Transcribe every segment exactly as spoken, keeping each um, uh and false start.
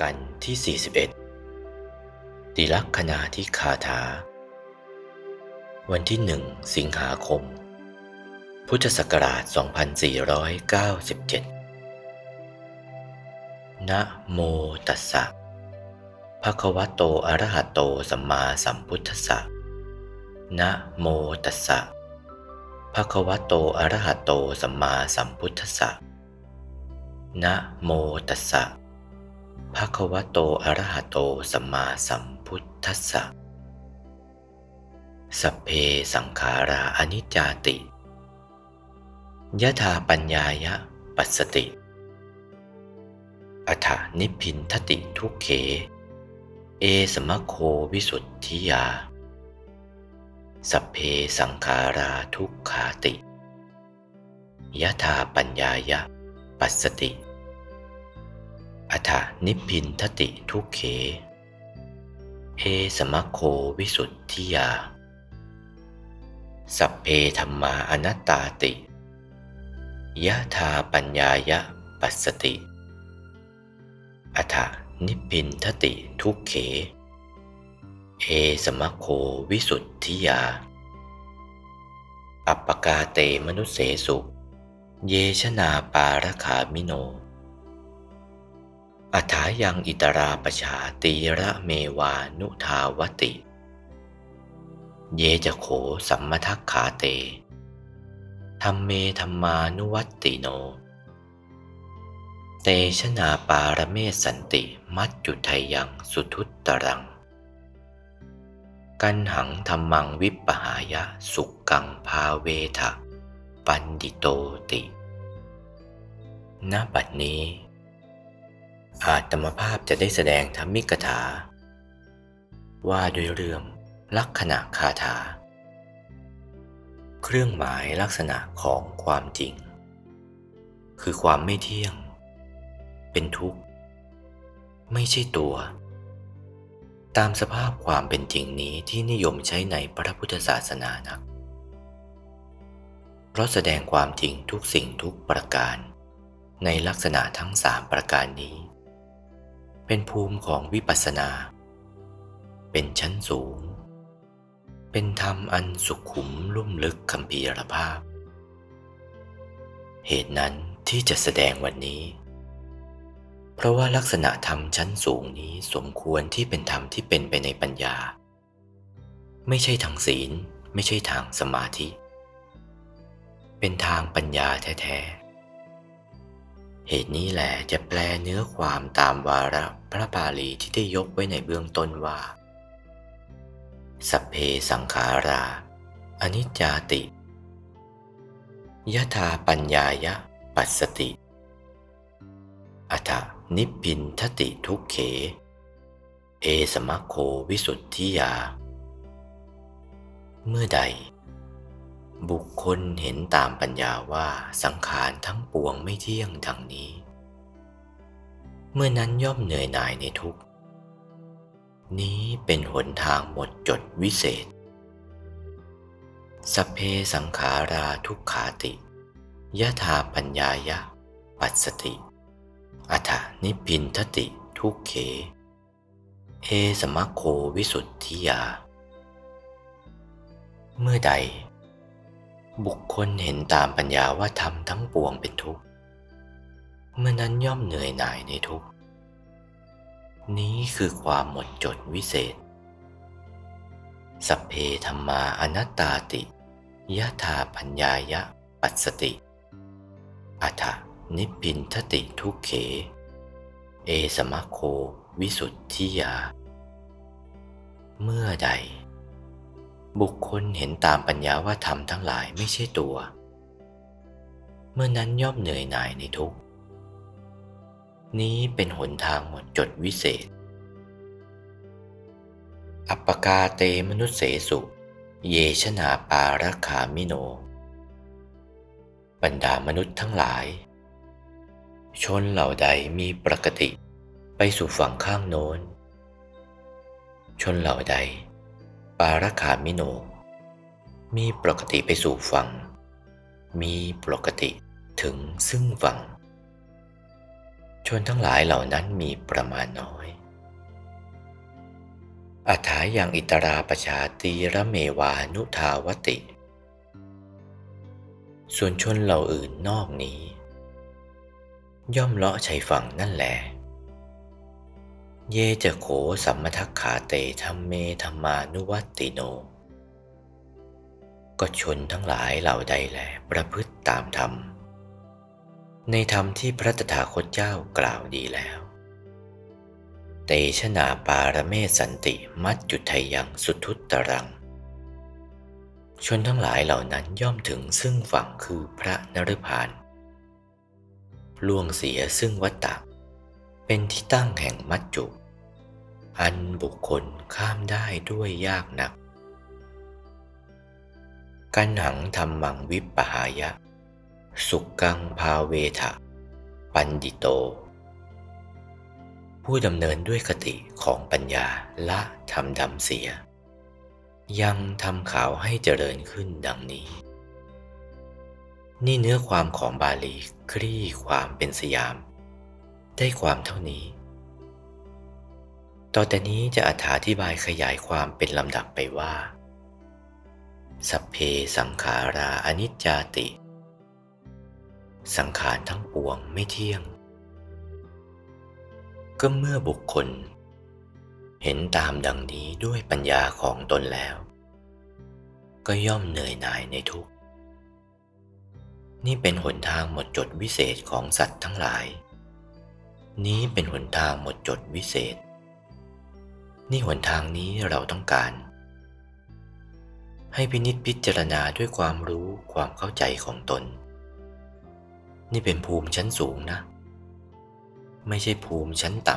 กันที่สี่สิบเอ็ดติลักขณาธิคาถาวันที่หนึ่งสิงหาคมพุทธศักราชสองพันสี่ร้อยเก้าสิบเจ็ดนะโมตัสสะภะคะวะโตอะระหะโตสัมมาสัมพุทธัสสะนะโมตัสสะภะคะวะโตอะระหะโตสัมมาสัมพุทธัสสะนะโมตัสสะภะคะวะโตอะระหะโตสัมมาสัมพุทธัสสะสัพเพสังขาราอนิจจาติยะถาปัญญายะปัสสติอถานิพพินทติทุกเขเอสมโควิสุทธิยาสัพเพสังขาราทุกขาติยะถาปัญญายะปัสสติอถานิพพินทติทุกเขเอสมโควิสุทธิยาสัพเพธัมมาอนัตตาติยะถาปัญญายะปัสสติอถานิพพินทติทุกเขเอสมโควิสุทธิยาอัปปกาเตมนุสเสสุเยชนาปารขามิโนอถายังอิตราปชาตีระเมวานุทาวติเยจโขสัมมทัคขาเตธัมเมธัมมานุวัตติโนเตชนาปารเมสันติมัจจุทัยยังสุทุตตรังกันหังธัมมังวิปปหายะสุกังภาเวทะปันดิโตติณ บัดนี้อาตมภาพจะได้แสดงธัมมิกถาว่าด้วยเรื่องลักขณคาถาเครื่องหมายลักษณะของความจริงคือความไม่เที่ยงเป็นทุกข์ไม่ใช่ตัวตามสภาพความเป็นจริงนี้ที่นิยมใช้ในพระพุทธศาสนานักเพราะแสดงความจริงทุกสิ่งทุกประการในลักษณะทั้งสามประการนี้เป็นภูมิของวิปัสสนาเป็นชั้นสูงเป็นธรรมอันสุขุมลุ่มลึกคัมภีรภาพเหตุนั้นที่จะแสดงวันนี้เพราะว่าลักษณะธรรมชั้นสูงนี้สมควรที่เป็นธรรมที่เป็นไปในปัญญาไม่ใช่ทางศีลไม่ใช่ทางสมาธิเป็นทางปัญญาแท้ๆเหตุนี้แหละจะแปลเนื้อความตามวาระพระบาลีที่ได้ยกไว้ในเบื้องต้นว่าสัพเพสังขาราอนิจจาติยะถาปัญญายะปัสสติอถานิพพินทติทุกเขเอสมโควิสุทธิยาเมื่อใดบุคคลเห็นตามปัญญาว่าสังขารทั้งปวงไม่เที่ยงดังนี้เมื่อนั้นย่อมเหนื่อยหน่ายในทุกข์นี้เป็นหนทางหมดจดวิเศษสัพเพสังขาราทุกขาติยะถาปัญญายะปัสสติอถานิพพินทติทุกเขเอสมโควิสุทธิยาเมื่อใดบุคคลเห็นตามปัญญาว่าธรรมทั้งปวงเป็นทุกข์เมื่อนั้นย่อมเหนื่อยหน่ายในทุกข์นี้คือความหมดจดวิเศษสัพเพธัมมาอนัตตาติยะถาปัญญายะปัสสติอถานิพพินทติทุกเขเอสมโควิสุทธิยาเมื่อใดบุคคลเห็นตามปัญญาว่าธรรมทั้งหลายไม่ใช่ตัวเมื่อนั้นย่อมเหนื่อยหน่ายในทุกข์นี้เป็นหนทางหมดจดวิเศษอัปปกาเตมนุสเสสุเยชนาปารขามิโนบรรดามนุษย์ทั้งหลายชนเหล่าใดมีปกติไปสู่ฝั่งข้างโน้นชนเหล่าใดปารขามิโนมีปกติไปสู่ฝั่งมีปกติถึงซึ่งฝั่งช ชนทั้งหลายเหล่านั้นมีประมาณน้อยอถายังอิตราปชาตีระเมวานุทาวติส่วนชนเหล่าอื่นนอกนี้ย่อมเลาะชายฝั่งนั่นแหละเยจะโขสัมมทัคขาเตธัมเมธัมมานุวัตติโนก็ชนทั้งหลายเหล่าใดแลประพฤติตามธรรมในธรรมที่พระตถาคตเจ้ากล่าวดีแล้วเตชะนาปารเมสันติมัจจุทัยยังสุทุตตรังชนทั้งหลายเหล่านั้นย่อมถึงซึ่งฝั่งคือพระนฤพานล่วงเสียซึ่งวัฏฏะเป็นที่ตั้งแห่งมัจจุอันบุคคลข้ามได้ด้วยยากนักกันหังธัมมังวิปปหายะสุกังภาเวทะปันดิโตผู้ดำเนินด้วยคติของปัญญาละทำดำเสียยังทำขาวให้เจริญขึ้นดังนี้นี่เนื้อความของบาลีคลี่ความเป็นสยามได้ความเท่านี้ต่อแต่นี้จะอธิบายขยายความเป็นลำดับไปว่าสัพเพสังขาราอนิจจาติสังขารทั้งปวงไม่เที่ยงก็เมื่อบุคคลเห็นตามดังนี้ด้วยปัญญาของตนแล้วก็ย่อมเหนื่อยหน่ายในทุกข์นี่เป็นหนทางหมดจดวิเศษของสัตว์ทั้งหลายนี้เป็นหนทางหมดจดวิเศษนี่หนทางนี้เราต้องการให้พินิจพิจารณาด้วยความรู้ความเข้าใจของตนนี่เป็นภูมิชั้นสูงนะไม่ใช่ภูมิชั้นต่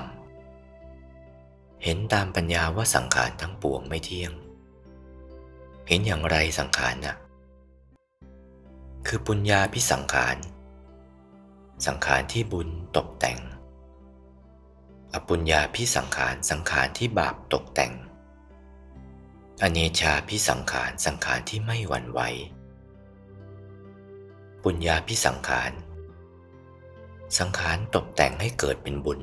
ำเห็นตามปัญญาว่าสังขารทั้งปวงไม่เที่ยงเห็นอย่างไรสังขารน่ะคือปุญญาภิสังขารสังขารที่บุญตกแต่งอปุญญาภิสังขารสังขารที่บาปตกแต่งอเนชาภิสังขารสังขารที่ไม่หวั่นไหวปุญญาภิสังขารสังขารตกแต่งให้เกิดเป็นบุญ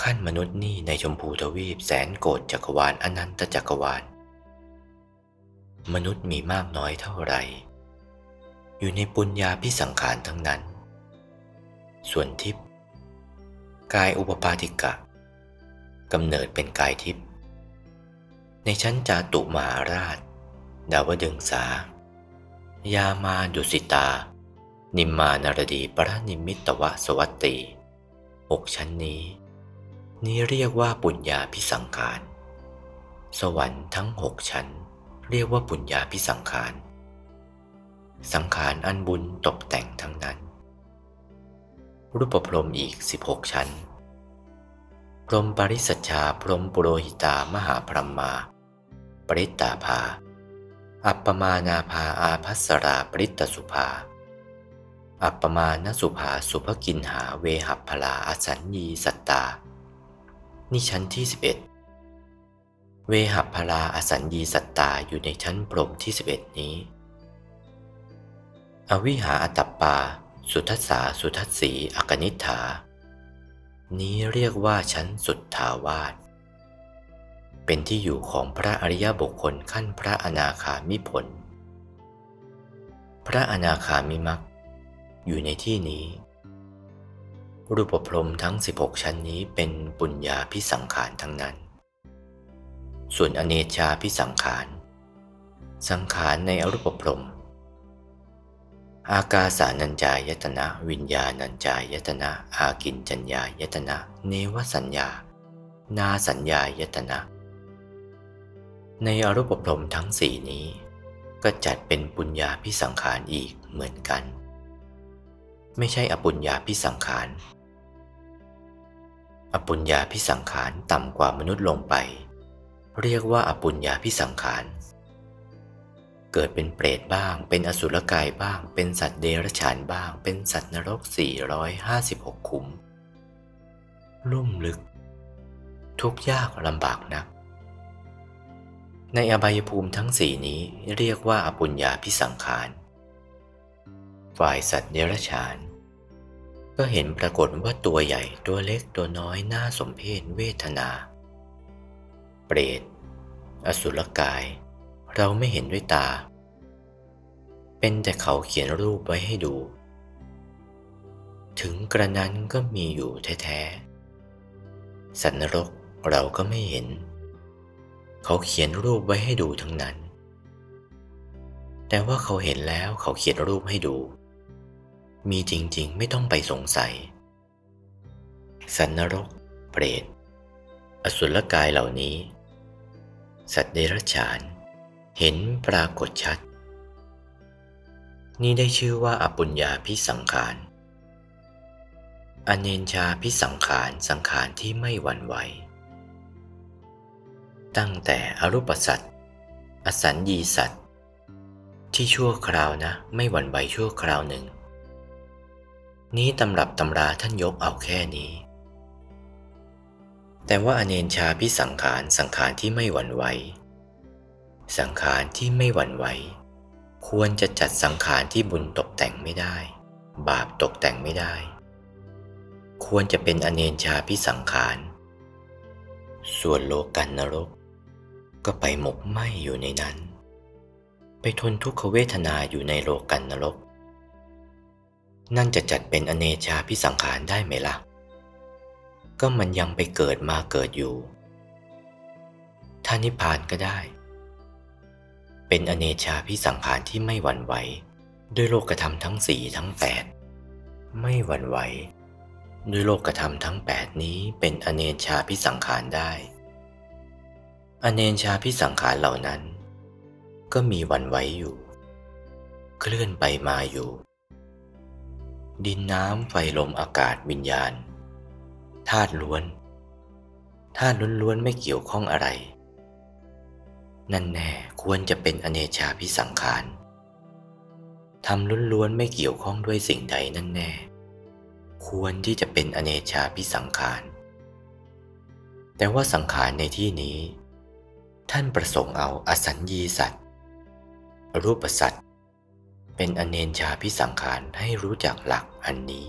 ขั้นมนุษย์นี่ในชมพูทวีปแสนโกฏจักรวาลอนันตจักรวาลมนุษย์มีมากน้อยเท่าไรอยู่ในปุญญาภิสังขารทั้งนั้นส่วนทิพย์กายอุปปาติกะกำเนิดเป็นกายทิพย์ในชั้นจาตุมหาราชดาวดึงสายามาดุสิตานิมมานารดีปรนิมิตวสวัตตีหกชั้นนี้นี้เรียกว่าปุญญาภิสังขารสวรรค์ทั้งหกชั้นเรียกว่าปุญญาภิสังขารสังขารอันบุญตกแต่งทั้งนั้นรูปพรหมอีกสิบหกชั้นพรหมปริสัชชาพรหมปุโรหิตามหาพรหมาปริตตาภาอัปปมานาภาอาภัสราปริตตสุภาอัปปมานสุภาสุภกินหาเวหัพพลาอสัญญีสัตตานี่ชั้นที่สิบเอ็ดเวหัพพลาอสัญญีสัตตาอยู่ในชั้นพรหมที่สิบเอ็ดนี้อวิหาอตัปปาสุทัสสาสุทัสสีอกนิฏฐานี้เรียกว่าชั้นสุทธาวาสเป็นที่อยู่ของพระอริยบุคคลขั้นพระอนาคามิผลพระอนาคามิมรรคอยู่ในที่นี้รูปพรหมทั้งสิบหกชั้นนี้เป็นปุญญาภิสังขารทั้งนั้นส่วนอเนชาภิสังขารสังขารในอรูปพรหมอากาสานัญจายตนะวิญญาณัญจายตนะอากิญจัญญายตนะเนวสัญญานาสัญญายตนะในอรูปพรหมทั้งสี่นี้ก็จัดเป็นปุญญาภิสังขารอีกเหมือนกันไม่ใช่อปุญญาภิสังขารอปุญญาภิสังขารต่ำกว่ามนุษย์ลงไปเรียกว่าอปุญญาภิสังขารเกิดเป็นเปรตบ้างเป็นอสุรกายบ้างเป็นสัตว์เดรัจฉานบ้างเป็นสัตว์นรกสี่ร้อยห้าสิบหกขุมลุ่มลึกทุกข์ยากลำบากนักในอบายภูมิทั้งสี่นี้เรียกว่าอปุญญาภิสังขารฝ่ายสัตว์เดรัจฉาน ก็เห็นปรากฏว่าตัวใหญ่ตัวเล็กตัวน้อยน่าสมเพชเวทนาเปรตอสุรกายเราไม่เห็นด้วยตาเป็นแต่เขาเขียนรูปไว้ให้ดูถึงกระนั้นก็มีอยู่แท้ๆสัตว์นรกเราก็ไม่เห็นเขาเขียนรูปไว้ให้ดูทั้งนั้นแต่ว่าเขาเห็นแล้วเขาเขียนรูปให้ดูมีจริงๆไม่ต้องไปสงสัยสัตว์นรกเปรตอสุรกายเหล่านี้สัตว์เดรัจฉานเห็นปรากฏชัดนี่ได้ชื่อว่าอปุญญาภิสังขารอเนญชาภิสังขารสังขารที่ไม่หวั่นไหวตั้งแต่อรูปสัตว์อสัญญีสัตว์ที่ชั่วคราวนะไม่หวั่นไหวชั่วคราวหนึ่งนี้ตำรับตำราท่านยกเอาแค่นี้แต่ว่าอเนญชาภิสังขารสังขารที่ไม่หวั่นไหวสังขารที่ไม่หวั่นไหวควรจะจัดสังขารที่บุญตกแต่งไม่ได้บาปตกแต่งไม่ได้ควรจะเป็นอเนญชาภิสังขารส่วนโลกันนรกก็ไปหมกไหม้อยู่ในนั้นไปทนทุกขเวทนาอยู่ในโลกันนรกนั่นจะจัดเป็นอเนญชาภิสังขารได้ไหมล่ะก็มันยังไปเกิดมาเกิดอยู่ถ้านิพพานก็ได้เป็นอเนญชาภิสังขารที่ไม่หวั่นไหวด้วยโลกธรรมทั้งสี่ทั้งแปดไม่หวั่นไหวด้วยโลกธรรมทั้งแปดนี้เป็นอเนญชาภิสังขารได้อเนญชาภิสังขารเหล่านั้นก็มีหวั่นไหวอยู่เคลื่อนไปมาอยู่ดินน้ำไฟลมอากาศวิญญาณธาตุล้วนธาตุล้วนๆไม่เกี่ยวข้องอะไรนั่นแน่ควรจะเป็นอเนญชาภิสังขารธรรมล้วนๆไม่เกี่ยวข้องด้วยสิ่งใดนั่นแน่ควรที่จะเป็นอเนญชาภิสังขารแต่ว่าสังขารในที่นี้ท่านประสงค์เอาอสัญญีสัตว์รูปสัตว์เป็นอเนญชาภิสังขารให้รู้จักหลักอันนี้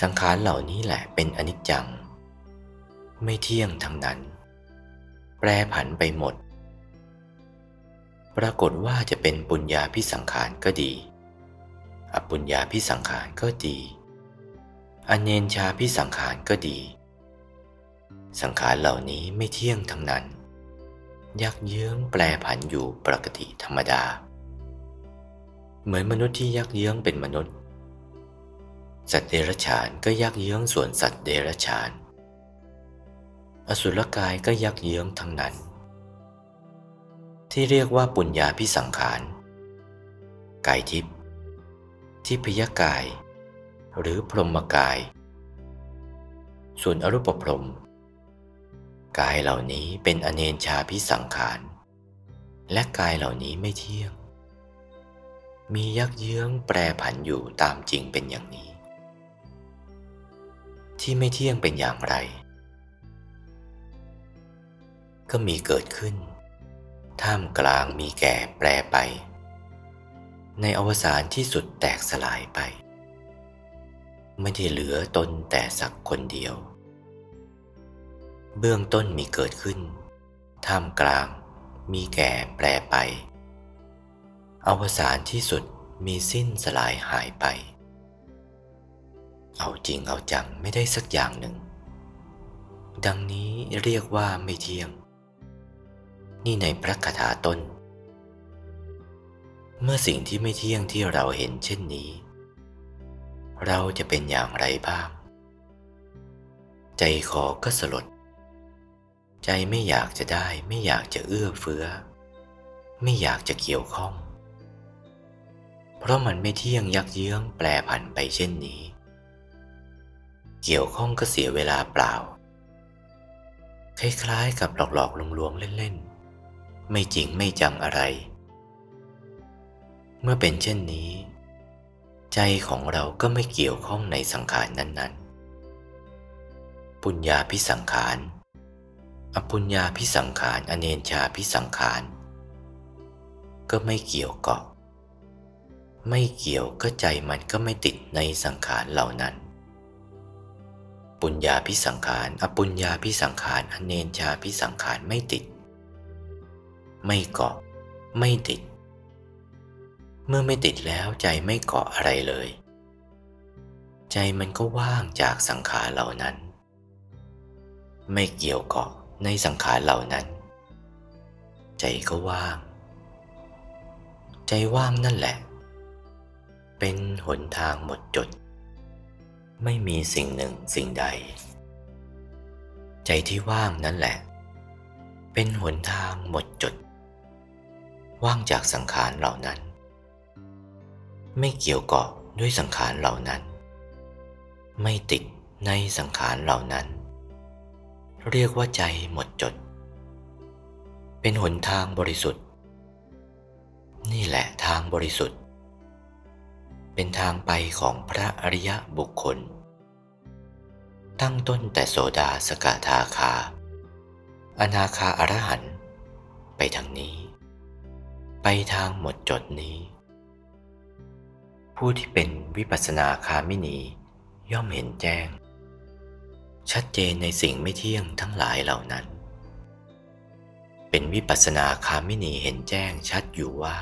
สังขารเหล่านี้แหละเป็นอนิจจังไม่เที่ยงทั้งนั้นแปรผันไปหมดปรากฏว่าจะเป็นปุญญาภิสังขารก็ดีอปุญญาภิสังขารก็ดีอเนญชาภิสังขารก็ดีสังขารเหล่านี้ไม่เที่ยงทั้งนั้นยักเยื้องแปรผันอยู่ปกติธรรมดาเหมือนมนุษย์ที่ยักเยื้องเป็นมนุษย์สัตว์เดรัจฉานก็ยักเยื้องส่วนสัตว์เดรัจฉานอสุรกายก็ยักเยื้องทั้งนั้นที่เรียกว่าปุญญาภิสังขารกายทิพย์ทิพยกายหรือพรหมกายส่วนอรูปพรหมกายเหล่านี้เป็นอเนญชาภิสังขารและกายเหล่านี้ไม่เที่ยงมียักเยื้องแปรผันอยู่ตามจริงเป็นอย่างนี้ที่ไม่เที่ยงเป็นอย่างไรก็มีเกิดขึ้นท่ามกลางมีแก่แปรไปในอวสานที่สุดแตกสลายไปไม่ได้เหลือตนแต่สักคนเดียวเบื้องต้นมีเกิดขึ้นท่ามกลางมีแก่แปรไปอวสานที่สุดมีสิ้นสลายหายไปเอาจริงเอาจังไม่ได้สักอย่างหนึ่งดังนี้เรียกว่าไม่เที่ยงนี่ในพระคาถาต้นเมื่อสิ่งที่ไม่เที่ยงที่เราเห็นเช่นนี้เราจะเป็นอย่างไรบ้างใจขอก็สลดใจไม่อยากจะได้ไม่อยากจะเอื้อเฟื้อไม่อยากจะเกี่ยวข้องเพราะมันไม่เที่ยงยักเยื้องแปรผันไปเช่นนี้เกี่ยวข้องก็เสียเวลาเปล่าคล้ายๆกับหลอกๆลวงๆเล่นๆไม่จริงไม่จังอะไรเมื่อเป็นเช่นนี้ใจของเราก็ไม่เกี่ยวข้องในสังขารนั้นๆปุญญาภิสังขารอปุญญาภิสังขารอเนญชาภิสังขารก็ไม่เกี่ยวเกาะ ไม่เกี่ยวก็ใจมันก็ไม่ติดในสังขารเหล่านั้นปุญญาภิสังขารอปุญญาภิสังขารอเนญญาภิสังขารไม่ติดไม่เกาะไม่ติดเมื่อไม่ติดแล้วใจไม่เกาะอะไรเลยใจมันก็ว่างจากสังขารเหล่านั้นไม่เกี่ยวเกาะในสังขารเหล่านั้นใจก็ว่างใจว่างนั่นแหละเป็นหนทางหมดจดไม่มีสิ่งหนึ่งสิ่งใดใจที่ว่างนั่นแหละเป็นหนทางหมดจดว่างจากสังขารเหล่านั้นไม่เกี่ยวเกาะด้วยสังขารเหล่านั้นไม่ติดในสังขารเหล่านั้นเรียกว่าใจหมดจดเป็นหนทางบริสุทธิ์นี่แหละทางบริสุทธิ์เป็นทางไปของพระอริยบุคคลตั้งต้นแต่โสดาสกทาคาอนาคาอรหันต์ไปทางนี้ไปทางหมดจดนี้ผู้ที่เป็นวิปัสสนาคามินีย่อมเห็นแจ้งชัดเจนในสิ่งไม่เที่ยงทั้งหลายเหล่านั้นเป็นวิปัสสนาคามินีเห็นแจ้งชัดอยู่ว่า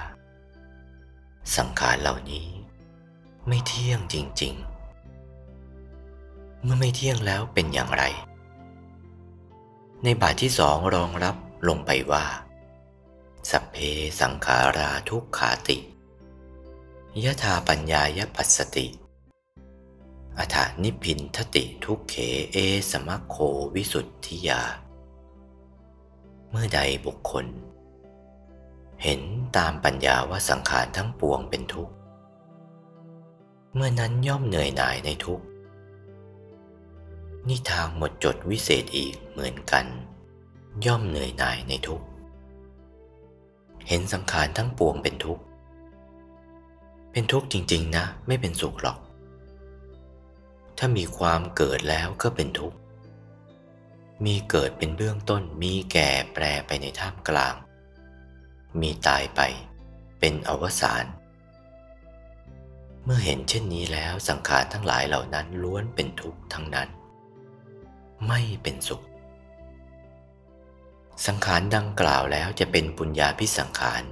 สังขารเหล่านี้ไม่เที่ยงจริงๆเมื่อไม่เที่ยงแล้วเป็นอย่างไรในบาทที่สองรองรับลงไปว่าสัพเพสังขาราทุกขาติยถาปัญญายปัสสติอถานิพินทติทุกเขเอสมัคโควิสุทธิยาเมื่อใดบุคคลเห็นตามปัญญาว่าสังขารทั้งปวงเป็นทุกข์เมื่อนั้นย่อมเหนื่อยหน่ายในทุกข์นี่ทางหมดจดวิเศษอีกเหมือนกันย่อมเหนื่อยหน่ายในทุกข์เห็นสังขารทั้งปวงเป็นทุกข์เป็นทุกข์จริงๆนะไม่เป็นสุขหรอกถ้ามีความเกิดแล้วก็เป็นทุกข์มีเกิดเป็นเบื้องต้นมีแก่แปรไปในท่ามกลางมีตายไปเป็นอวสานเมื่อเห็นเช่นนี้แล้วสังขารทั้งหลายเหล่านั้นล้วนเป็นทุกข์ทั้งนั้นไม่เป็นสุขสังขารดังกล่าวแล้วจะเป็นปุญญาภิสังขาร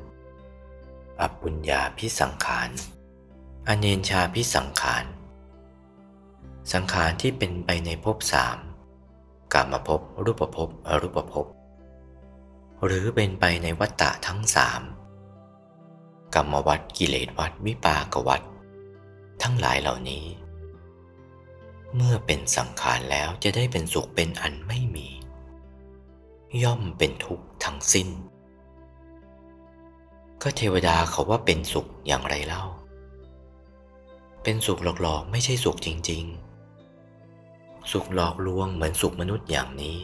อปุญญาภิสังขารอเนญชาภิสังขารสังขารที่เป็นไปในภพสามกามภพรูปภพอรูปภพหรือเป็นไปในวัฏฏะทั้งสามกรรมวัฏกิเลสวัฏวิปากวัฏทั้งหลายเหล่านี้เมื่อเป็นสังขารแล้วจะได้เป็นสุขเป็นอันไม่มีย่อมเป็นทุกข์ทั้งสิ้นก็เทวดาเขาว่าเป็นสุขอย่างไรเล่าเป็นสุขหลอกๆไม่ใช่สุขจริงๆสุขหลอกลวงเหมือนสุขมนุษย์อย่างนี้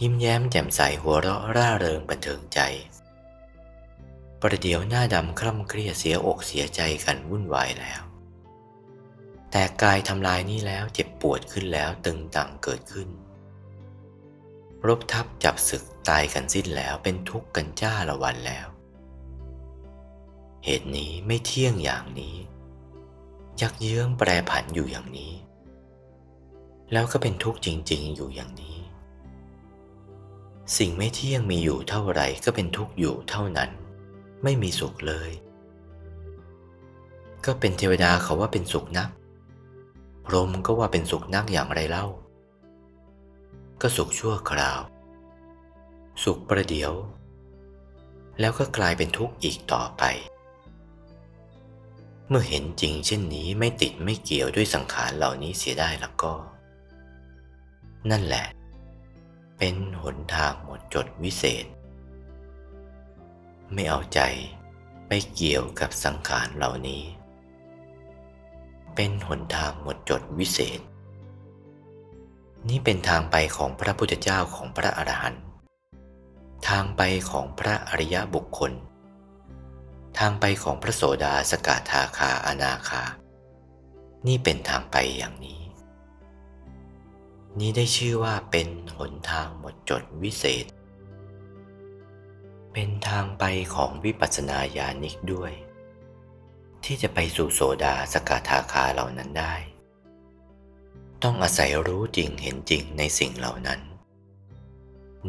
ยิ้มแย้มแจ่มใสหัวเราะร่าเริงบันเทิงใจประเดี๋ยวหน้าดำคร่ำเครียดเสียอกเสียใจกันวุ่นวายแล้วแต่กายทำลายนี้แล้วเจ็บปวดขึ้นแล้วตึงตังเกิดขึ้นรบทับจับศึกตายกันสิ้นแล้วเป็นทุกข์กันจ้าละวันแล้วเหตุนี้ไม่เที่ยงอย่างนี้ยักเยื้องแปรผันอยู่อย่างนี้แล้วก็เป็นทุกข์จริงๆอยู่อย่างนี้สิ่งไม่เที่ยงมีอยู่เท่าไรก็เป็นทุกข์อยู่เท่านั้นไม่มีสุขเลยก็เป็นเทวดาเขาว่าเป็นสุขนักพรหมก็ว่าเป็นสุขนักอย่างไรเล่าก็สุขชั่วคราวสุขประเดี๋ยวแล้วก็กลายเป็นทุกข์อีกต่อไปเมื่อเห็นจริงเช่นนี้ไม่ติดไม่เกี่ยวด้วยสังขารเหล่านี้เสียได้แล้วก็นั่นแหละเป็นหนทางหมดจดวิเศษไม่เอาใจไปเกี่ยวกับสังขารเหล่านี้เป็นหนทางหมดจดวิเศษนี้เป็นทางไปของพระพุทธเจ้าของพระอรหันต์ทางไปของพระอริยบุคคลทางไปของพระโสดาสกทาคาอนาคานี่เป็นทางไปอย่างนี้นี้ได้ชื่อว่าเป็นหนทางหมดจดวิเศษเป็นทางไปของวิปัสสนาญาณิกด้วย ที่จะไปสู่โสดาสกทาคาเหล่านั้นได้ต้องอาศัยรู้จริงเห็นจริงในสิ่งเหล่านั้น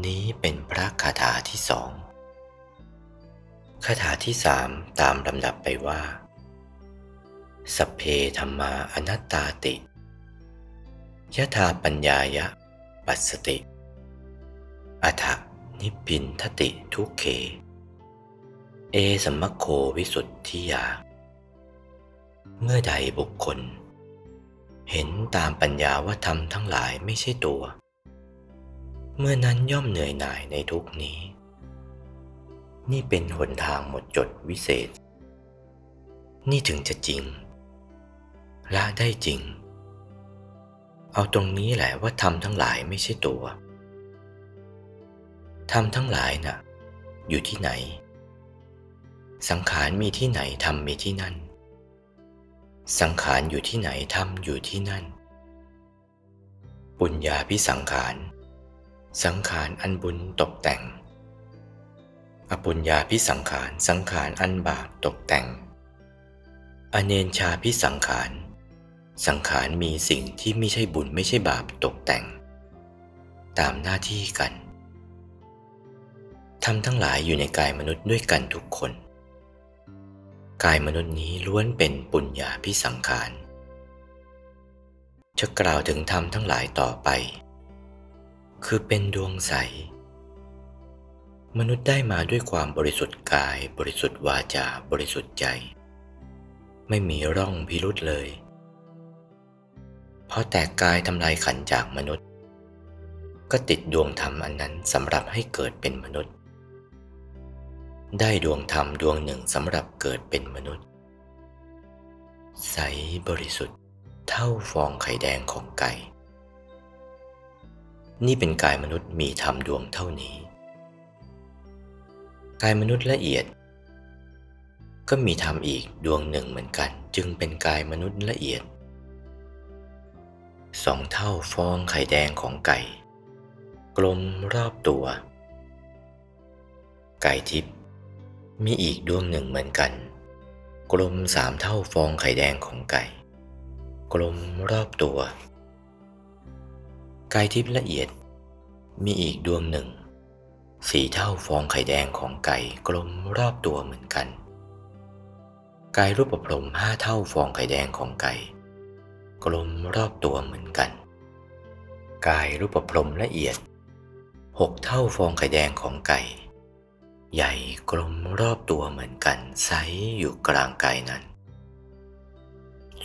นี้เป็นพระคาถาที่สองคาถาที่สามตามลำดับไปว่าสัพเพธัมมาอนัตตาติยถาปัญญายะปัสสติอถะนิพพินทติทุกเขเอสัมมัคโควิสุทธิยาเมื่อใดบุคคลเห็นตามปัญญาว่าธรรมทั้งหลายไม่ใช่ตัวเมื่อนั้นย่อมเหนื่อยหน่ายในทุกนี้นี่เป็นหนทางหมดจดวิเศษนี่ถึงจะจริงละได้จริงเอาตรงนี้แหละว่าธรรมทั้งหลายไม่ใช่ตัวธรรมทั้งหลายน่ะอยู่ที่ไหนสังขารมีที่ไหนธรรมมีที่นั่นสังขารอยู่ที่ไหนธรรมอยู่ที่นั่นปุญญาภิสังขารสังขารอันบุญตกแต่งอปุญญาภิสังขารสังขารอันบาปตกแต่งอเนญชาภิสังขารสังขารมีสิ่งที่ไม่ใช่บุญไม่ใช่บาปตกแต่งตามหน้าที่กันธรรมทั้งหลายอยู่ในกายมนุษย์ด้วยกันทุกคนกายมนุษย์นี้ล้วนเป็นปุญญาภิสังขารจะกล่าวถึงธรรมทั้งหลายต่อไปคือเป็นดวงใสมนุษย์ได้มาด้วยความบริสุทธิ์กายบริสุทธิ์วาจาบริสุทธิ์ใจไม่มีร่องพิรุธเลยเพราะแตกกายทำลายขันธ์จากมนุษย์ก็ติดดวงธรรมอันนั้นสำหรับให้เกิดเป็นมนุษย์ได้ดวงธรรมดวงหนึ่งสำหรับเกิดเป็นมนุษย์ใสบริสุทธิ์เท่าฟองไข่แดงของไก่นี่เป็นกายมนุษย์มีธรรมดวงเท่านี้กายมนุษย์ละเอียดก็มีธรรมอีกดวงหนึ่งเหมือนกันจึงเป็นกายมนุษย์ละเอียดสองเท่าฟองไข่แดงของไก่กลมรอบตัวกายทิพย์มีอีกดวงหนึ่งเหมือนกันกลมสามเท่าฟองไข่แดงของไก่กลมรอบตัวกายทิพย์ละเอียดมีอีกดวงหนึ่งสี่เท่าฟองไข่แดงของไก่กลมรอบตัวเหมือนกันกายรูปพรหมห้าเท่าฟองไข่แดงของไก่กลมรอบตัวเหมือนกันกายรูปพรหมละเอียดหกเท่าฟองไข่แดงของไก่ใหญ่กลมรอบตัวเหมือนกันใสอยู่กลางกายนั้น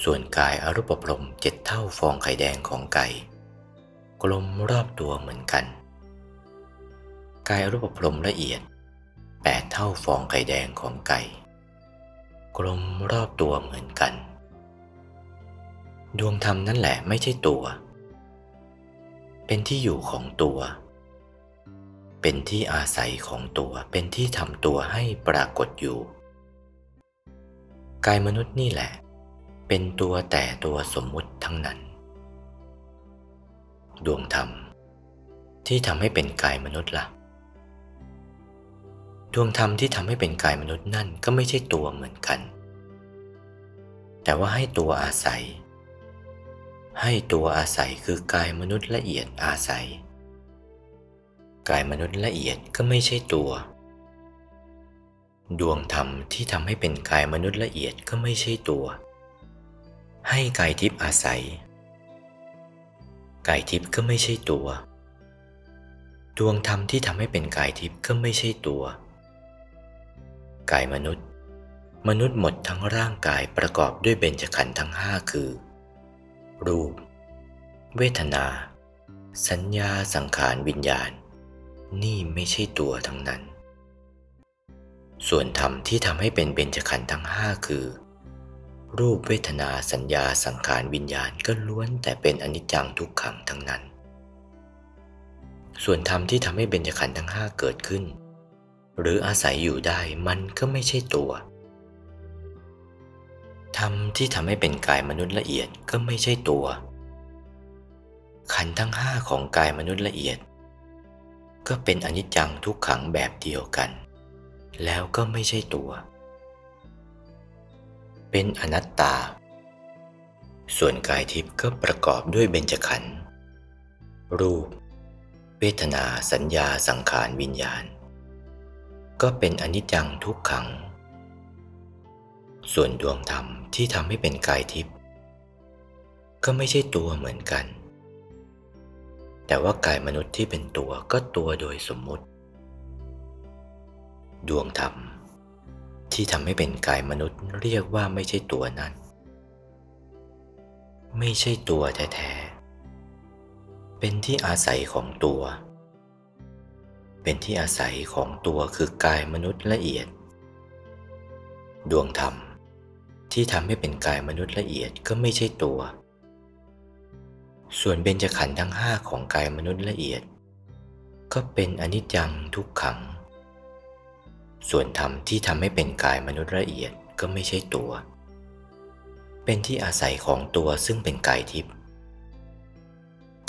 ส่วนกายอรูปพรหมเจ็ดเท่าฟองไข่แดงของไก่กลมรอบตัวเหมือนกันกายอรูปพรหมละเอียดแปดเท่าฟองไข่แดงของไก่กลมรอบตัวเหมือนกันดวงธรรมนั่นแหละไม่ใช่ตัวเป็นที่อยู่ของตัวเป็นที่อาศัยของตัวเป็นที่ทำตัวให้ปรากฏอยู่กายมนุษย์นี่แหละเป็นตัวแต่ตัวสมมุติทั้งนั้นดวงธรรมที่ทำให้เป็นกายมนุษย์ล่ะดวงธรรมที่ทำให้เป็นกายมนุษย์นั่นก็ไม่ใช่ตัวเหมือนกันแต่ว่าให้ตัวอาศัยให้ตัวอาศัยคือกายมนุษย์ละเอียดอาศัยกายมนุษย์ละเอียดก็ไม่ใช่ตัวดวงธรรมที่ทำให้เป็นกายมนุษย์ละเอียดก็ไม่ใช่ตัวให้กายทิพย์อาศัยกายทิพย์ก็ไม่ใช่ตัวดวงธรรมที่ทำให้เป็นกายทิพย์ก็ไม่ใช่ตัวกายมนุษย์มนุษย์หมดทั้งร่างกายประกอบด้วยเบญจขันธ์ทั้งห้าคือรูปเวทนาสัญญาสังขารวิญญาณนี่ไม่ใช่ตัวทั้งนั้นส่วนธรรมที่ทำให้เป็นเบญจขันธ์ทั้งห้าคือรูปเวทนาสัญญาสังขารวิญญาณก็ล้วนแต่เป็นอนิจจังทุกขังทั้งนั้นส่วนธรรมที่ทำให้เบญจขันธ์ทั้งห้าเกิดขึ้นหรืออาศัยอยู่ได้มันก็ไม่ใช่ตัวธรรมที่ทำให้เป็นกายมนุษย์ละเอียดก็ไม่ใช่ตัวขันธ์ทั้งห้าของกายมนุษย์ละเอียดก็เป็นอนิจจังทุกขังแบบเดียวกันแล้วก็ไม่ใช่ตัว เป็นอนัตตาส่วนกายทิพย์ก็ประกอบด้วยเบญจขันธ์รูปเวทนาสัญญาสังขารวิญญาณก็เป็นอนิจจังทุกขังส่วนดวงธรรมที่ทำให้เป็นกายทิพย์ก็ไม่ใช่ตัวเหมือนกันแต่ว่ากายมนุษย์ที่เป็นตัวก็ตัวโดยสมมุติดวงธรรมที่ทำให้เป็นกายมนุษย์เรียกว่าไม่ใช่ตัวนั้นไม่ใช่ตัวแท้ๆเป็นที่อาศัยของตัวเป็นที่อาศัยของตัวคือกายมนุษย์ละเอียดดวงธรรมที่ทำให้เป็นกายมนุษย์ละเอียดก็ไม่ใช่ตัวส่วนเบญจขันธ์ทั้งห้าของกายมนุษย์ละเอียดก็เป็นอนิจจังทุกขังส่วนธรรมที่ทำให้เป็นกายมนุษย์ละเอียดก็ไม่ใช่ตัวเป็นที่อาศัยของตัวซึ่งเป็นกายทิพย์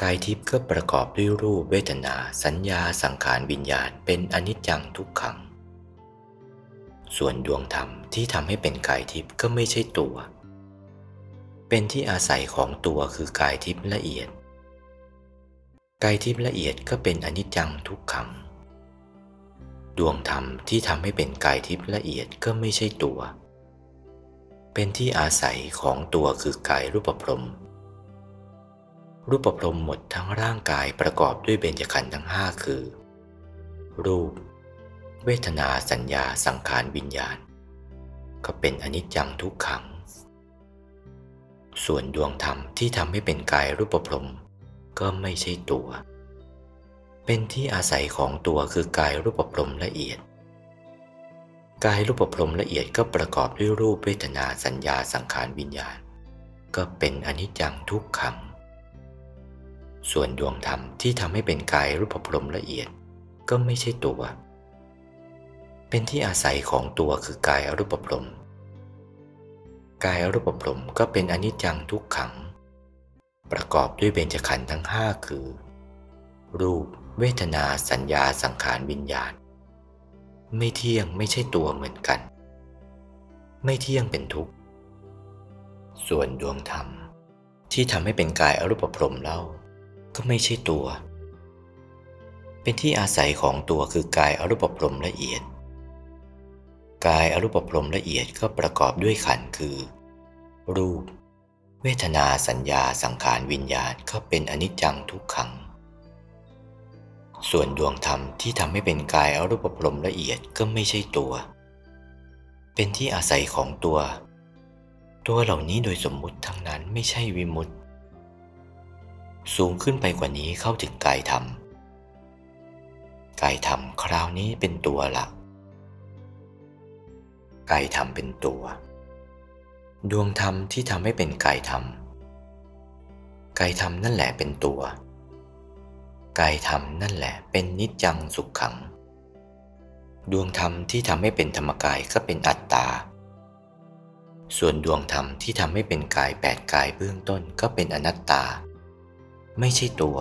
กายทิพย์ก็ประกอบด้วยรูปเวทนาสัญญาสังขารวิญญาณเป็นอนิจจังทุกขังส่วนดวงธรรมที่ทำให้เป็นกายทิพย์ก็ไม่ใช่ตัวเป็นที่อาศัยของตัวคือกายทิพย์ละเอียดกายทิพย์ละเอียดก็เป็นอนิจจังทุกขังดวงธรรมที่ทำให้เป็นกายทิพย์ละเอียดก็ไม่ใช่ตัวเป็นที่อาศัยของตัวคือกายรูปพรหมรูปพรหมหมดทั้งร่างกายประกอบด้วยเบญจขันธ์ทั้งห้าคือรูปเวทนาสัญญาสังขารวิญญาณก็เป็นอนิจจังทุกขังส่วนดวงธรรมที่ทำให้เป็นกายรูปพรหมก็ไม่ใช่ตัวเป็นที่อาศัยของตัวคือกายรูปพรหมละเอียดกายรูปพรหมละเอียดก็ประกอบด้วยรูปเวทนาสัญญาสังขารวิญญาณก็เป็นอนิจจังทุกขังส่วนดวงธรรมที่ทำให้เป็นกายรูปพรหมละเอียดก็ไม่ใช่ตัวเป็นที่อาศัยของตัวคือกายรูปพรหมกายรูปพรหมก็เป็นอนิจจังทุกขังประกอบด้วยเบญจขันธ์ทั้งห้าคือรูปเวทนาสัญญาสังขารวิญญาณไม่เที่ยงไม่ใช่ตัวเหมือนกันไม่เที่ยงเป็นทุกข์ส่วนดวงธรรมที่ทำให้เป็นกายอรูปพรหมเล่าก็ไม่ใช่ตัวเป็นที่อาศัยของตัวคือกายอรูปพรหมละเอียดกายอรูปพรหมละเอียดก็ประกอบด้วยขันธ์คือรูปเวทนาสัญญาสังขารวิญญาณก็เป็นอนิจจังทุกขังส่วนดวงธรรมที่ทำให้เป็นกายอรูปพรหมละเอียดก็ไม่ใช่ตัวเป็นที่อาศัยของตัวตัวเหล่านี้โดยสมมุติทั้งนั้นไม่ใช่วิมุตติสูงขึ้นไปกว่านี้เข้าถึงกายธรรมกายธรรมคราวนี้เป็นตัวละกายธรรมเป็นตัวดวงธรรมที่ทำให้เป็นกายธรรมกายธรรมนั่นแหละเป็นตัวกายธรรมนั่นแหละเป็นนิจจังสุขขังดวงธรรมที่ทำให้เป็นธรรมกายก็เป็นอัตตาส่วนดวงธรรมที่ทำให้เป็นกายแปดกายเบื้องต้นก็เป็นอนัตตาไม่ใช่ตัว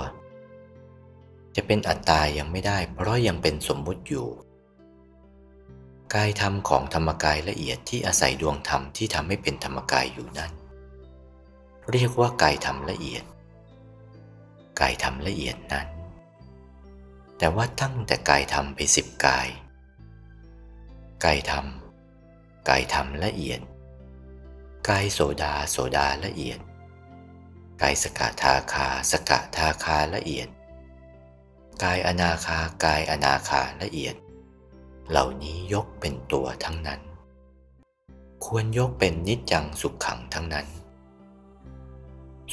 จะเป็นอัตตายังไม่ได้เพราะยังเป็นสมมุติอยู่กายธรรมของธรรมกายละเอียดที่อาศัยดวงธรรมที่ทำให้เป็นธรรมกายอยู่นั้นเรียกว่ากายธรรมละเอียดกายธรรมละเอียดนั้นแต่ว่าตั้งแต่กายธรรมไปสิบกายกายธรรมกายธรรมละเอียดกายโสดาโสดาละเอียดกายสกทาคาสกทาคาละเอียดกายอนาคากายอนาคาละเอียดเหล่านี้ยกเป็นตัวทั้งนั้นควรยกเป็นนิจจังสุขขังทั้งนั้น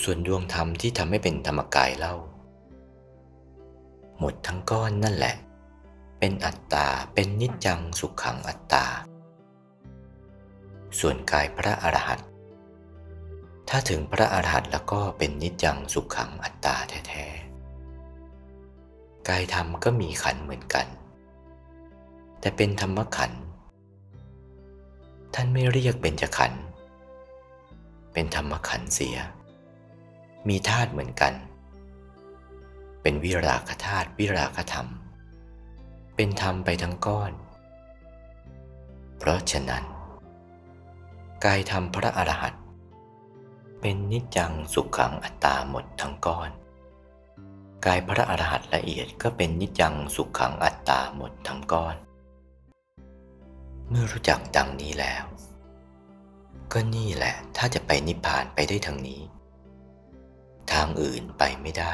ส่วนดวงธรรมที่ทำให้เป็นธรรมกายเล่าหมดทั้งก้อนนั่นแหละเป็นอัตตาเป็นนิจจังสุขขังอัตตาส่วนกายพระอรหันต์ถ้าถึงพระอรหันต์แล้วก็เป็นนิจจังสุขขังอัตตาแท้ๆกายธรรมก็มีขันธ์เหมือนกันแต่เป็นธรรมขันธ์ท่านไม่เรียกเบญจขันธ์เป็นธรรมขันธ์เสียมีธาตุเหมือนกันเป็นวิราคะธาตุวิราคะธรรมเป็นธรรมไปทั้งก้อนเพราะฉะนั้น กายธรรมพระอรหันต์เป็นนิจจังสุขังอัตตาหมดทั้งก้อนกายพระอรหันต์ละเอียดก็เป็นนิจจังสุขังอัตตาหมดทั้งก้อนเมื่อรู้จักดังนี้แล้วก็นี่แหละถ้าจะไปนิพพานไปได้ทางนี้ทางอื่นไปไม่ได้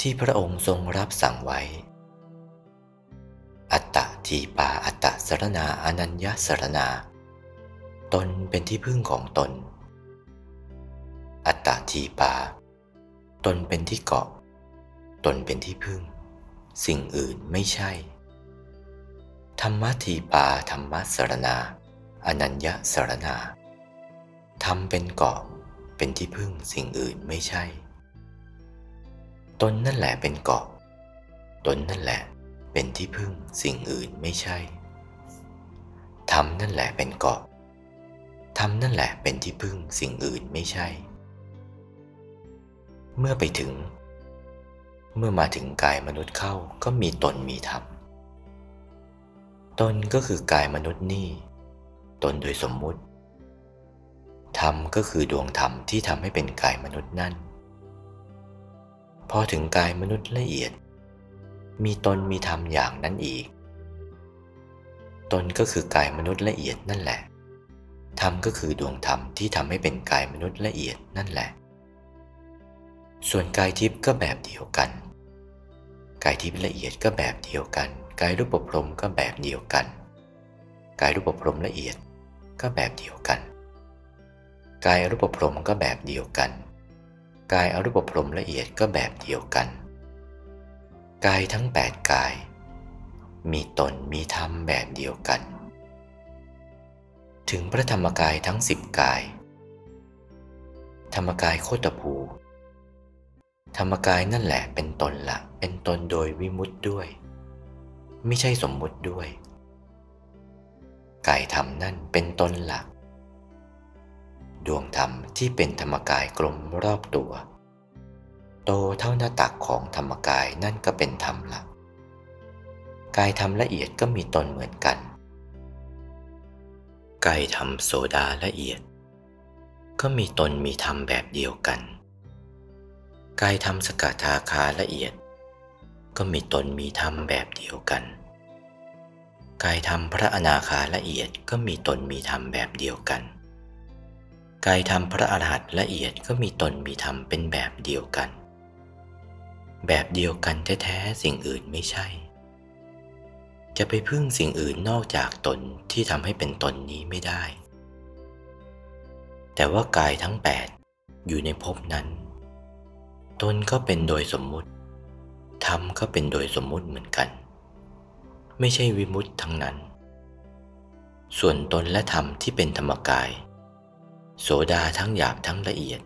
ที่พระองค์ทรงรับสั่งไว้อัตตะทีปาอัตตะสรณาอนัญญสรณาตนเป็นที่พึ่งของตนอัตตะทีปาตนเป็นที่เกาะตนเป็นที่พึ่งสิ่งอื่นไม่ใช่ธรรมทีปาธรรมสรณาอนัญญสรณาธรรมเป็นเกาะเป็นที่พึ่งสิ่งอื่นไม่ใช่ตนนั่นแหละเป็นเกาะตนนั่นแหละเป็นที่พึ่งสิ่งอื่นไม่ใช่ธรรมนั่นแหละเป็นเกาะธรรมนั่นแหละเป็นที่พึ่งสิ่งอื่นไม่ใช่เมื่อไปถึงเมื่อมาถึงกายมนุษย์เข้าก็มีตนมีธรรมตนก็คือกายมนุษย์นี่ตนโดยสมมุติธรรมก็คือดวงธรรมที่ทำให้เป็นกายมนุษย์นั่นพอถึงกายมนุษย์ละเอียดมีตนมีธรรมอย่างนั้นอีกตนก็คือกายมนุษย์ละเอียดนั่นแหละธรรมก็คือดวงธรรมที่ทำให้เป็นกายมนุษย์ละเอียดนั่นแหละส่วนกายทิพย์ก็แบบเดียวกันกายทิพย์ละเอียดก็แบบเดียวกันกายรูปพรหมก็แบบเดียวกันกายรูปพรหมละเอียดก็แบบเดียวกันกายอรูปพรหมก็แบบเดียวกันกายอรูปพรหมละเอียดก็แบบเดียวกันกายทั้งแปดกายมีตนมีธรรมแบบเดียวกันถึงพระธรรมกายทั้งสิบกายธรรมกายโคตภูธรรมกายนั่นแหละเป็นตนละเป็นตนโดยวิมุตติด้วยไม่ใช่สมมุติด้วยกายธรรมนั่นเป็นตนละดวงธรรมที่เป็นธรรมกายกลมรอบตัวโตเท่าหน้าตักของธรรมกายนั่นก็เป็นธรรมละกายธรรมละเอียดก็มีตนเหมือนกันกายธรรมโสดาละเอียดก็มีตนมีธรรมแบบเดียวกันกายธรรมสกทาคาละเอียดก็มีตนมีธรรมแบบเดียวกันกายธรรมพระอนาคาละเอียดก็มีตนมีธรรมแบบเดียวกันกายธรรมพระอรหันต์ละเอียดก็มีตนมีธรรมเป็นแบบเดียวกันแบบเดียวกันแท้ๆสิ่งอื่นไม่ใช่จะไปพึ่งสิ่งอื่นนอกจากตนที่ทำให้เป็นตนนี้ไม่ได้แต่ว่ากายทั้งแปดอยู่ในภพนั้นตนก็เป็นโดยสมมุติธรรมก็เป็นโดยสมมุติเหมือนกันไม่ใช่วิมุตติทั้งนั้นส่วนตนและธรรมที่เป็นธรรมกายโสดาทั้งหยาบทั้งละเอียด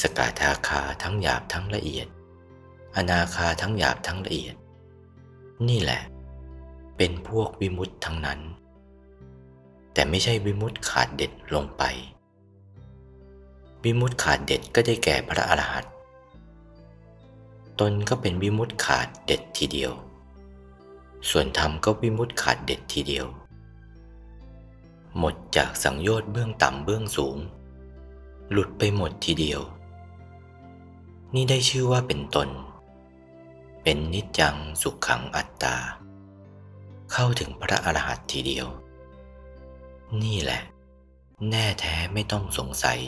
สกทาคาทั้งหยาบทั้งละเอียดอนาคาทั้งหยาบทั้งละเอียดนี่แหละเป็นพวกวิมุตติทั้งนั้นแต่ไม่ใช่วิมุตติขาดเด็ดลงไปวิมุตติขาดเด็ดก็ได้แก่พระอรหันต์ตนก็เป็นวิมุตติขาดเด็ดทีเดียวส่วนธรรมก็วิมุตติขาดเด็ดทีเดียวหมดจากสังโยชน์เบื้องต่ำเบื้องสูงหลุดไปหมดทีเดียวนี่ได้ชื่อว่าเป็นตนเป็นนิจจังสุขังอัตตาเข้าถึงพระอรหันต์ทีเดียวนี่แหละแน่แท้ไม่ต้องสงสัย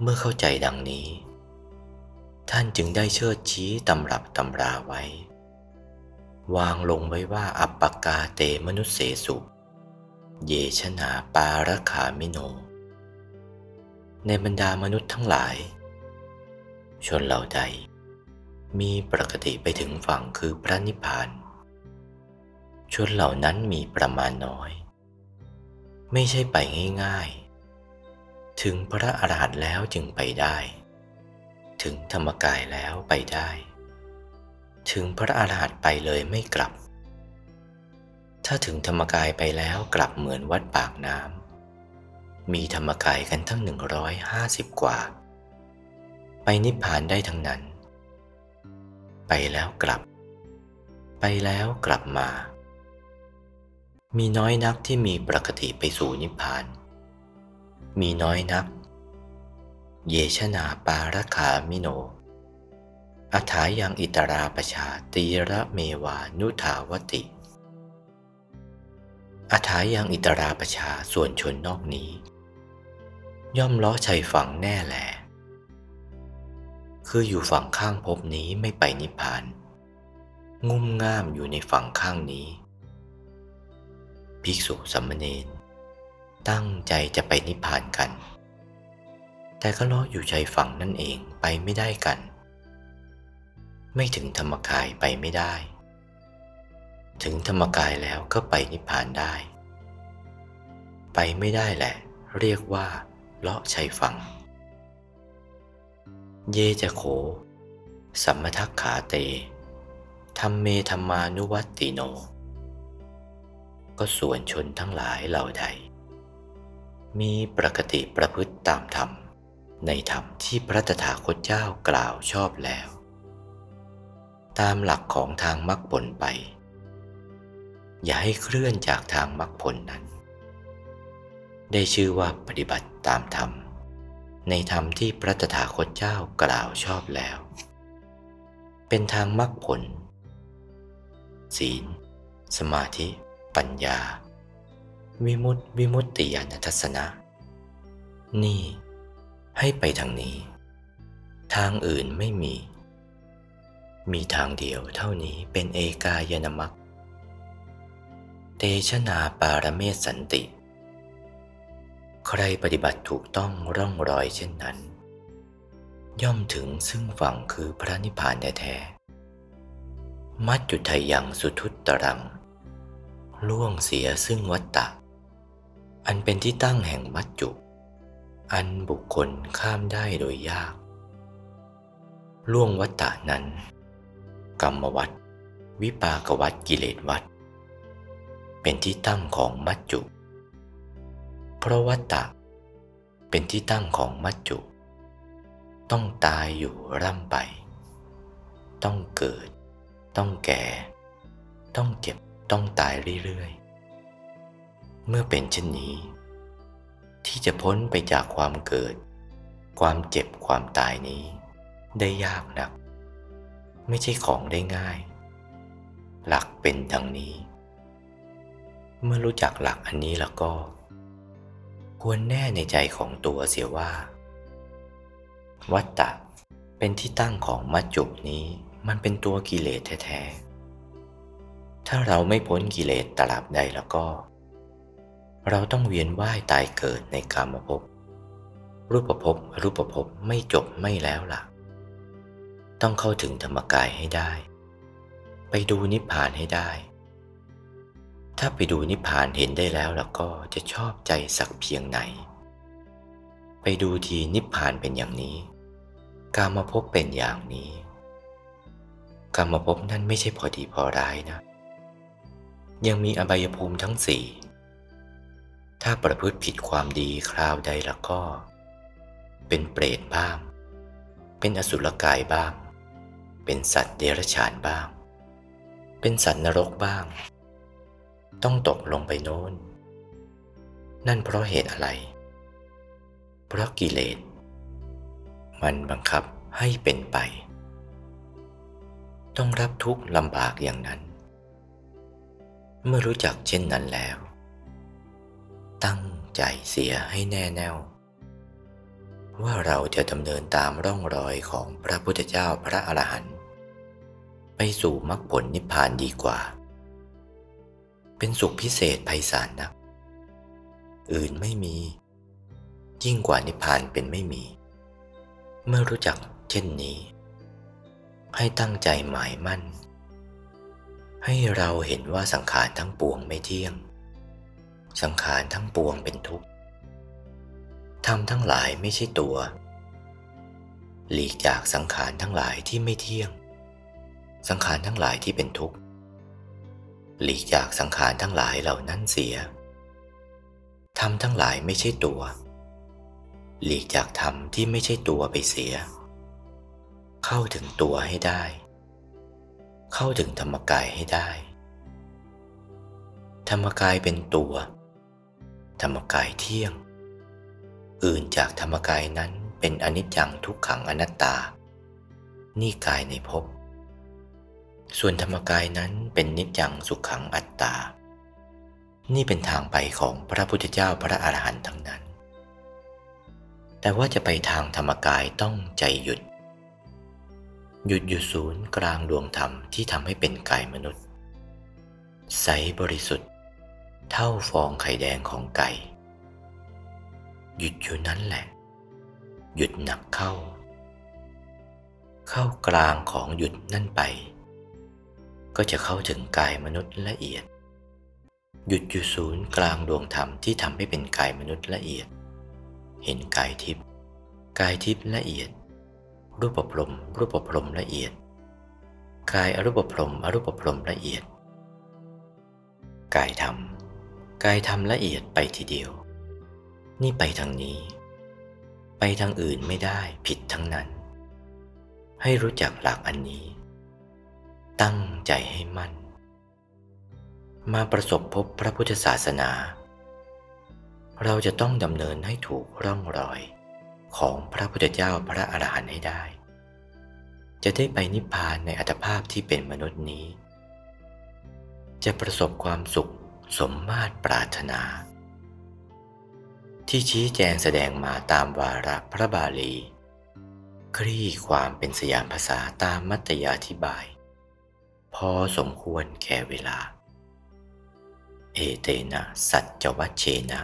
เมื่อเข้าใจดังนี้ท่านจึงได้เชิดชี้ตำรับตำราไว้วางลงไว้ว่าอัปปกาเตมนุสเสสุเยชนาปารคามิโนในบรรดามนุษย์ทั้งหลายชนเหล่าใดมีปกติไปถึงฝั่งคือพระนิพพานชนเหล่านั้นมีประมาณน้อยไม่ใช่ไปง่ายๆถึงพระอรหันต์แล้วจึงไปได้ถึงธรรมกายแล้วไปได้ถึงพระอรหันต์ไปเลยไม่กลับถ้าถึงธรรมกายไปแล้วกลับเหมือนวัดปากน้ำมีธรรมกายกันทั้งหนึ่งร้อยห้าสิบกว่าไปนิพพานได้ทั้งนั้นไปแล้วกลับไปแล้วกลับมา มีน้อยนักที่มีปกติไปสู่นิพพานมีน้อยนักเยชนาปาระขามิโนอถายังอิตราปชาตีระเมวานุถาวติอถายังอิตราปชาส่วนชนนอกนี้ย่อมล้อชัยฝั่งแน่แลคืออยู่ฝั่งข้างภพนี้ไม่ไปนิพพานงุ่มง่ามอยู่ในฝั่งข้างนี้ภิกษุสามเณรตั้งใจจะไปนิพพานกันแต่ก็ล้ออยู่ชัยฝั่งนั่นเองไปไม่ได้กันไม่ถึงธรรมกายไปไม่ได้ถึงธรรมกายแล้วก็ไปนิพพานได้ไปไม่ได้แหละเรียกว่าเลาะชัยฝั่งเยจะโขสัมมทัคขาเตธัมเมธัมมานุวัตติโนก็ส่วนชนทั้งหลายเหล่าใดมีปกติประพฤติตามธรรมในธรรมที่พระตถาคตเจ้ากล่าวชอบแล้วตามหลักของทางมรรคผลไปอย่าให้เคลื่อนจากทางมรรคผลนั้นได้ชื่อว่าปฏิบัติตามธรรมในธรรมที่พระตถาคตเจ้ากล่าวชอบแล้วเป็นทางมรรคผลศีลสมาธิปัญญาวิมุตติวิมุตติญาณทัสสนะนี่ให้ไปทางนี้ทางอื่นไม่มีมีทางเดียวเท่านี้เป็นเอกายนมรรคเตชะนาปารเมสสันติใครปฏิบัติถูกต้องร่องรอยเช่นนั้นย่อมถึงซึ่งฝั่งคือพระนิพพานแท้ๆมัจจุทัยยังสุทุตตรังล่วงเสียซึ่งวัฏฏะอันเป็นที่ตั้งแห่งมัจจุอันบุคคลข้ามได้โดยยากล่วงวัฏฏะนั้นกรรมวัฏวิปากวัฏกิเลสวัฏเป็นที่ตั้งของมัจจุเพราะวัฏฏะเป็นที่ตั้งของมัจจุต้องตายอยู่ร่ำไปต้องเกิดต้องแก่ต้องเจ็บต้องตายเรื่อยๆเมื่อเป็นเช่นนี้ที่จะพ้นไปจากความเกิดความเจ็บความตายนี้ได้ยากนักไม่ใช่ของได้ง่ายหลักเป็นดังนี้เมื่อรู้จักหลักอันนี้แล้วก็ควรแน่ในใจของตัวเสียว่าวัฏฏะเป็นที่ตั้งของมัจจุนี้มันเป็นตัวกิเลสแท้ๆถ้าเราไม่พ้นกิเลสตราบใดแล้วก็เราต้องเวียนว่ายตายเกิดในกามภพรูปภพอรูปภพไม่จบไม่แล้วล่ะต้องเข้าถึงธรรมกายให้ได้ไปดูนิพพานให้ได้ถ้าไปดูนิพพานเห็นได้แล้วแล้วก็จะชอบใจสักเพียงไหนไปดูทีนิพพานเป็นอย่างนี้กามภพเป็นอย่างนี้กามภพนั่นไม่ใช่พอดีพอร้ายนะยังมีอบายภูมิทั้งสี่ถ้าประพฤติผิดความดีคราวใดแล้วก็เป็นเปรตบ้างเป็นอสุรกายบ้างเป็นสัตว์เดรัจฉานบ้างเป็นสัตว์นรกบ้างต้องตกลงไปโน้นนั่นเพราะเหตุอะไรเพราะกิเลสมันบังคับให้เป็นไปต้องรับทุกข์ลำบากอย่างนั้นเมื่อรู้จักเช่นนั้นแล้วตั้งใจเสียให้แน่แน่วว่าเราจะดำเนินตามร่องรอยของพระพุทธเจ้าพระอรหันต์ไปสู่มรรคผลนิพพานดีกว่าเป็นสุขพิเศษไพศาลนักอื่นไม่มียิ่งกว่านิพพานเป็นไม่มีเมื่อรู้จักเช่นนี้ให้ตั้งใจหมายมั่นให้เราเห็นว่าสังขารทั้งปวงไม่เที่ยงสังขารทั้งปวงเป็นทุกข์ธรรมทั้งหลายไม่ใช่ตัวหลีกจากสังขารทั้งหลายที่ไม่เที่ยงสังขารทั้งหลายที่เป็นทุกข์หลีกจากสังขารทั้งหลายเหล่านั้นเสียธรรมทั้งหลายไม่ใช่ตัวหลีกจากธรรมที่ไม่ใช่ตัวไปเสียเข้าถึงตัวให้ได้เข้าถึงธรรมกายให้ได้ ธรรมกายเป็นตัวธรรมกายเที่ยงอื่นจากธรรมกายนั้นเป็นอนิจจังทุกขังอนัตตานี่กายในภพส่วนธรรมกายนั้นเป็นนิจจังสุขขังอัตตานี่เป็นทางไปของพระพุทธเจ้าพระอรหันต์ทั้งนั้นแต่ว่าจะไปทางธรรมกายต้องใจหยุดหยุดอยู่ศูนย์กลางดวงธรรมที่ทำให้เป็นกายมนุษย์ใสบริสุทธิ์เท่าฟองไข่แดงของไก่หยุดอยู่นั้นแหละหยุดหนักเข้าเข้ากลางของหยุดนั่นไปก็จะเข้าถึงกายมนุษย์ละเอียดหยุดอยู่ศูนย์กลางดวงธรรมที่ทำให้เป็นกายมนุษย์ละเอียดเห็นกายทิพย์กายทิพย์ละเอียดรูปพรหมรูปพรหมละเอียดกายอรูปพรหมอรูปพรหมละเอียดกายธรรมกายธรรมละเอียดไปทีเดียวนี่ไปทางนี้ไปทางอื่นไม่ได้ผิดทั้งนั้นให้รู้จักหลักอันนี้ตั้งใจให้มั่นมาประสบพบพระพุทธศาสนาเราจะต้องดำเนินให้ถูกร่องรอยของพระพุทธเจ้าพระอรหันต์ให้ได้จะได้ไปนิพพานในอัตภาพที่เป็นมนุษย์นี้จะประสบความสุขสมมาตรปรารถนาที่ชี้แจงแสดงมาตามวาระพระบาลีคลี่ความเป็นสยามภาษาตามมัตตยาธิบายพอสมควรแก่เวลาเอเตนะสัจจวัชเชนะ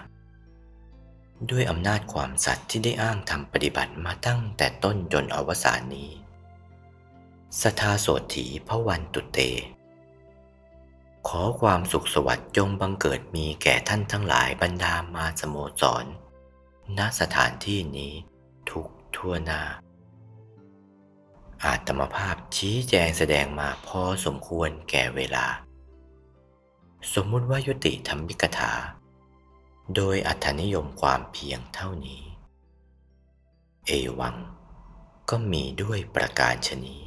ด้วยอำนาจความสัตย์ที่ได้อ้างทำปฏิบัติมาตั้งแต่ต้นจนอวสานนี้สทาโสถีภวันตุเตขอความสุขสวัสดิ์จงบังเกิดมีแก่ท่านทั้งหลายบรรดามาสโมสรณสถานที่นี้ทุกทั่วหน้าอาตมภาพชี้แจงแสดงมาพอสมควรแก่เวลาสมมุติว่ายุติธรรมิกถาโดยอรรถนิยมความเพียงเท่านี้เอวังก็มีด้วยประการฉะนี้